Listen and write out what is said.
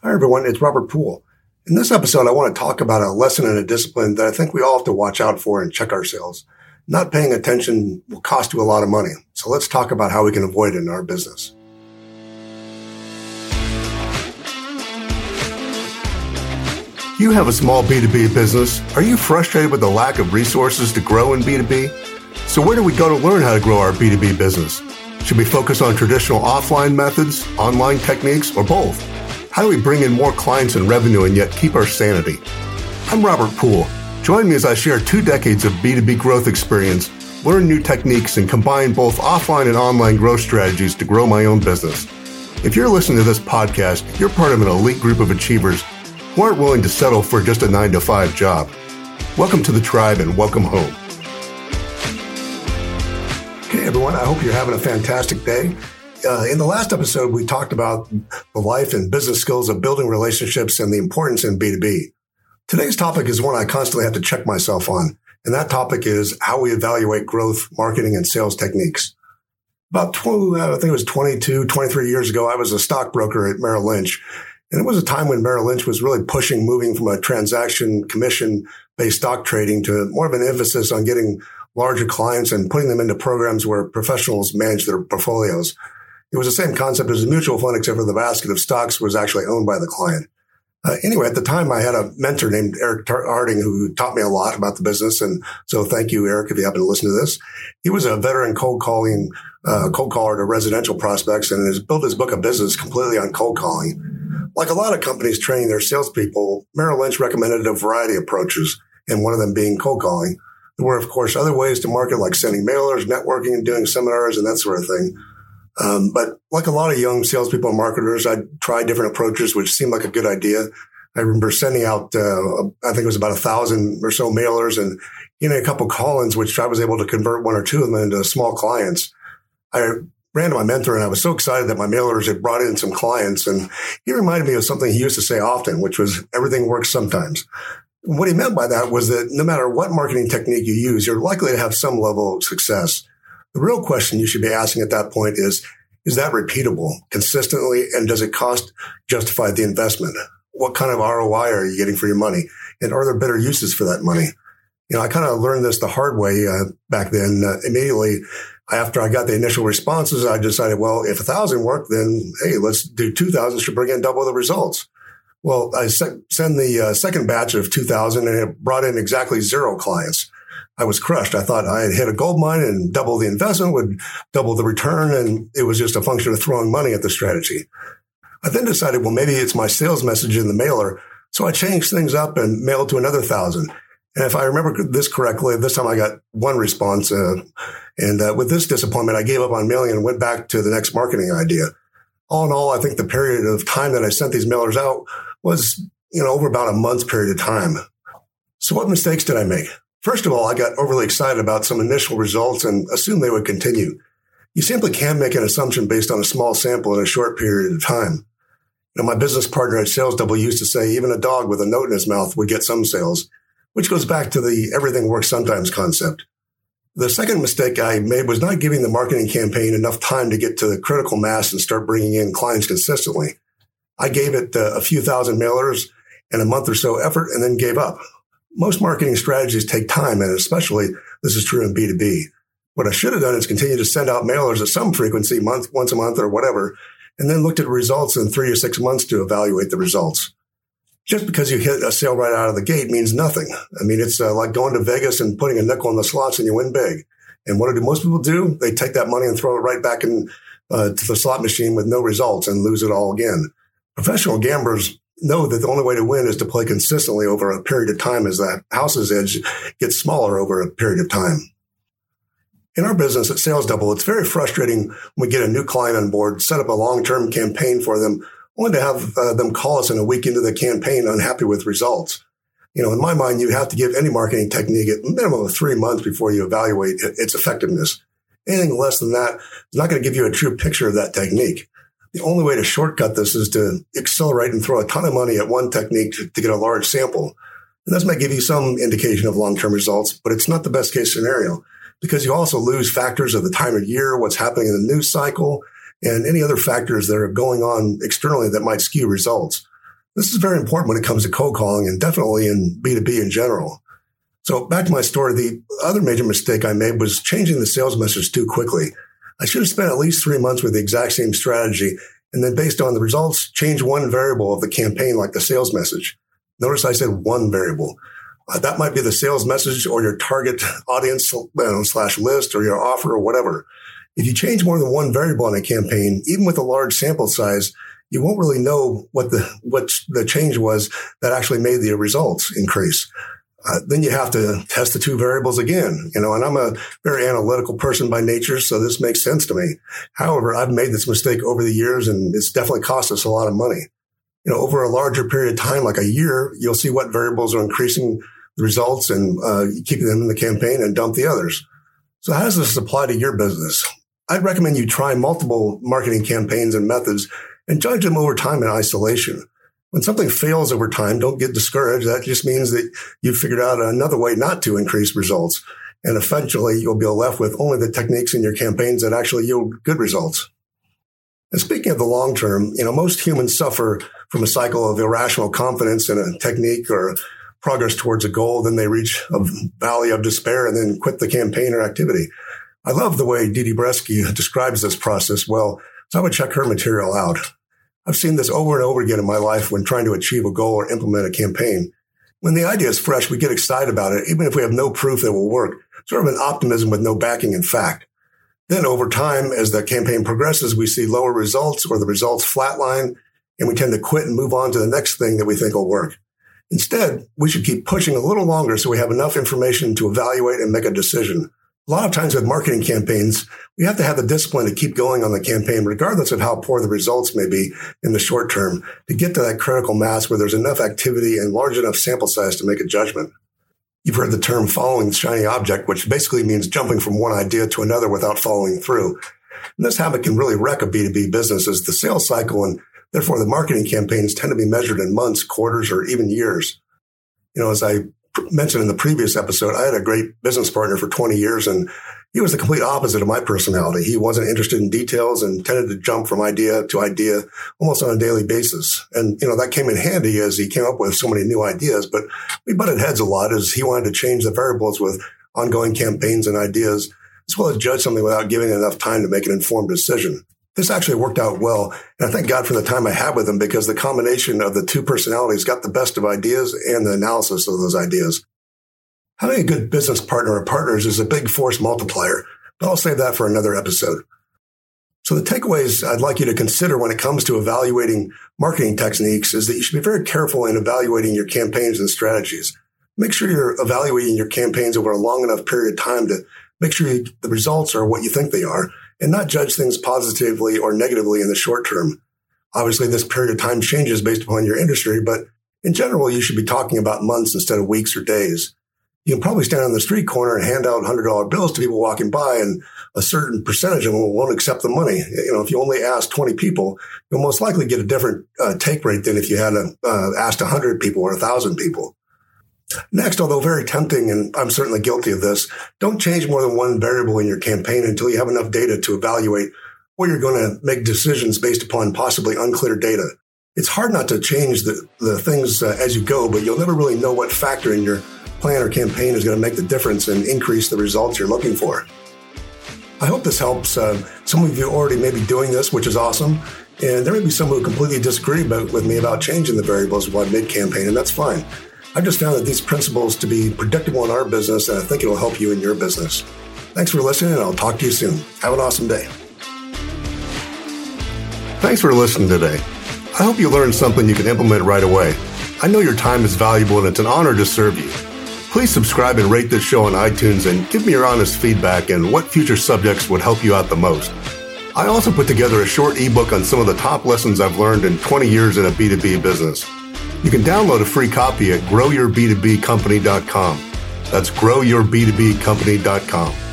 Hi, everyone. It's Robert Poole. In this episode, I want to talk about a lesson and a discipline that I think we all have to watch out for and check ourselves. Not paying attention will cost you a lot of money. So let's talk about how we can avoid it in our business. You have a small B2B business. Are you frustrated with the lack of resources to grow in B2B? So where do we go to learn how to grow our B2B business? Should we focus on traditional offline methods, online techniques, or both? How do we bring in more clients and revenue and yet keep our sanity? I'm Robert Poole. Join me as I share 2 decades of B2B growth experience, learn new techniques, and combine both offline and online growth strategies to grow my own business. If you're listening to this podcast, you're part of an elite group of achievers who aren't willing to settle for just a 9-to-5 job. Welcome to the tribe and welcome home. Hey, everyone. I hope you're having a fantastic day. In the last episode, we talked about the life and business skills of building relationships and the importance in B2B. Today's topic is one I constantly have to check myself on, and that topic is how we evaluate growth, marketing, and sales techniques. About 23 years ago, I was a stockbroker at Merrill Lynch, and it was a time when Merrill Lynch was really pushing moving from a transaction commission-based stock trading to more of an emphasis on getting larger clients and putting them into programs where professionals manage their portfolios. It was the same concept as a mutual fund, except for the basket of stocks was actually owned by the client. Anyway, at the time, I had a mentor named Eric Harding who taught me a lot about the business. And so thank you, Eric, if you happen to listen to this. He was a veteran cold caller to residential prospects and has built his book of business completely on cold calling. Like a lot of companies training their salespeople, Merrill Lynch recommended a variety of approaches, and one of them being cold calling. There were, of course, other ways to market, like sending mailers, networking, and doing seminars, and that sort of thing. But like a lot of young salespeople and marketers, I tried different approaches, which seemed like a good idea. I remember sending out, I think it was about 1,000 or so mailers and getting a couple call-ins, which I was able to convert one or two of them into small clients. I ran to my mentor and I was so excited that my mailers had brought in some clients. And he reminded me of something he used to say often, which was everything works sometimes. What he meant by that was that no matter what marketing technique you use, you're likely to have some level of success. The real question you should be asking at that point is that repeatable consistently? And does it justify the investment? What kind of ROI are you getting for your money? And are there better uses for that money? You know, I kind of learned this the hard way back then. Immediately after I got the initial responses, I decided, well, if 1,000 work, then hey, let's do 2,000 should bring in double the results. Well, I send the second batch of 2,000 and it brought in exactly 0 clients. I was crushed. I thought I had hit a gold mine and double the investment would double the return. And it was just a function of throwing money at the strategy. I then decided, well, maybe it's my sales message in the mailer. So I changed things up and mailed to another 1,000. And if I remember this correctly, this time I got 1 response. And with this disappointment, I gave up on mailing and went back to the next marketing idea. All in all, I think the period of time that I sent these mailers out was, over about a month's period of time. So what mistakes did I make? First of all, I got overly excited about some initial results and assumed they would continue. You simply can't make an assumption based on a small sample in a short period of time. My business partner at Sales Double used to say even a dog with a note in his mouth would get some sales, which goes back to the everything works sometimes concept. The second mistake I made was not giving the marketing campaign enough time to get to the critical mass and start bringing in clients consistently. I gave it a few thousand mailers and a month or so effort and then gave up. Most marketing strategies take time, and especially this is true in B2B. What I should have done is continue to send out mailers at some frequency, once a month or whatever, and then looked at results in 3 or 6 months to evaluate the results. Just because you hit a sale right out of the gate means nothing. I mean, it's like going to Vegas and putting a nickel in the slots and you win big. And what do most people do? They take that money and throw it right back in to the slot machine with no results and lose it all again. Professional gamblers know that the only way to win is to play consistently over a period of time as that house's edge gets smaller over a period of time. In our business at Sales Double, it's very frustrating when we get a new client on board, set up a long-term campaign for them, only to have them call us in a week into the campaign unhappy with results. In my mind, you have to give any marketing technique at minimum of 3 months before you evaluate its effectiveness. Anything less than that is not going to give you a true picture of that technique. The only way to shortcut this is to accelerate and throw a ton of money at one technique to get a large sample. And this might give you some indication of long-term results, but it's not the best case scenario because you also lose factors of the time of year, what's happening in the news cycle, and any other factors that are going on externally that might skew results. This is very important when it comes to cold calling and definitely in B2B in general. So back to my story, the other major mistake I made was changing the sales message too quickly. I should have spent at least 3 months with the exact same strategy, and then based on the results, change one variable of the campaign, like the sales message. Notice I said one variable. That might be the sales message or your target audience slash list or your offer or whatever. If you change more than one variable in a campaign, even with a large sample size, you won't really know what the change was that actually made the results increase. Then you have to test the two variables again, and I'm a very analytical person by nature, so this makes sense to me. However, I've made this mistake over the years, and it's definitely cost us a lot of money. Over a larger period of time, like a year, you'll see what variables are increasing the results and keeping them in the campaign and dump the others. So how does this apply to your business? I'd recommend you try multiple marketing campaigns and methods and judge them over time in isolation. When something fails over time, don't get discouraged. That just means that you've figured out another way not to increase results. And eventually, you'll be left with only the techniques in your campaigns that actually yield good results. And speaking of the long term, most humans suffer from a cycle of irrational confidence in a technique or progress towards a goal. Then they reach a valley of despair and then quit the campaign or activity. I love the way Didi Bresky describes this process well, so I would check her material out. I've seen this over and over again in my life when trying to achieve a goal or implement a campaign. When the idea is fresh, we get excited about it, even if we have no proof that it will work, sort of an optimism with no backing in fact. Then over time, as the campaign progresses, we see lower results or the results flatline, and we tend to quit and move on to the next thing that we think will work. Instead, we should keep pushing a little longer so we have enough information to evaluate and make a decision. A lot of times with marketing campaigns, we have to have the discipline to keep going on the campaign, regardless of how poor the results may be in the short term, to get to that critical mass where there's enough activity and large enough sample size to make a judgment. You've heard the term following the shiny object, which basically means jumping from one idea to another without following through. And this habit can really wreck a B2B business, as the sales cycle and therefore the marketing campaigns tend to be measured in months, quarters, or even years. As I mentioned in the previous episode, I had a great business partner for 20 years, and he was the complete opposite of my personality. He wasn't interested in details and tended to jump from idea to idea almost on a daily basis. And, that came in handy as he came up with so many new ideas, but we butted heads a lot as he wanted to change the variables with ongoing campaigns and ideas, as well as judge something without giving enough time to make an informed decision. This actually worked out well, and I thank God for the time I had with him, because the combination of the two personalities got the best of ideas and the analysis of those ideas. Having a good business partner or partners is a big force multiplier, but I'll save that for another episode. So the takeaways I'd like you to consider when it comes to evaluating marketing techniques is that you should be very careful in evaluating your campaigns and strategies. Make sure you're evaluating your campaigns over a long enough period of time to make sure the results are what you think they are, and not judge things positively or negatively in the short term. Obviously, this period of time changes based upon your industry, but in general, you should be talking about months instead of weeks or days. You can probably stand on the street corner and hand out $100 bills to people walking by, and a certain percentage of them won't accept the money. If you only ask 20 people, you'll most likely get a different take rate than if you had asked 100 people or 1,000 people. Next, although very tempting, and I'm certainly guilty of this, don't change more than one variable in your campaign until you have enough data to evaluate, or you're going to make decisions based upon possibly unclear data. It's hard not to change the things as you go, but you'll never really know what factor in your plan or campaign is going to make the difference and increase the results you're looking for. I hope this helps. Some of you already may be doing this, which is awesome. And there may be some who completely disagree with me about changing the variables while mid-campaign, and that's fine. I've just found that these principles to be predictable in our business, and I think it'll help you in your business. Thanks for listening, and I'll talk to you soon. Have an awesome day. Thanks for listening today. I hope you learned something you can implement right away. I know your time is valuable, and it's an honor to serve you. Please subscribe and rate this show on iTunes, and give me your honest feedback and what future subjects would help you out the most. I also put together a short ebook on some of the top lessons I've learned in 20 years in a B2B business. You can download a free copy at growyourb2bcompany.com. That's growyourb2bcompany.com.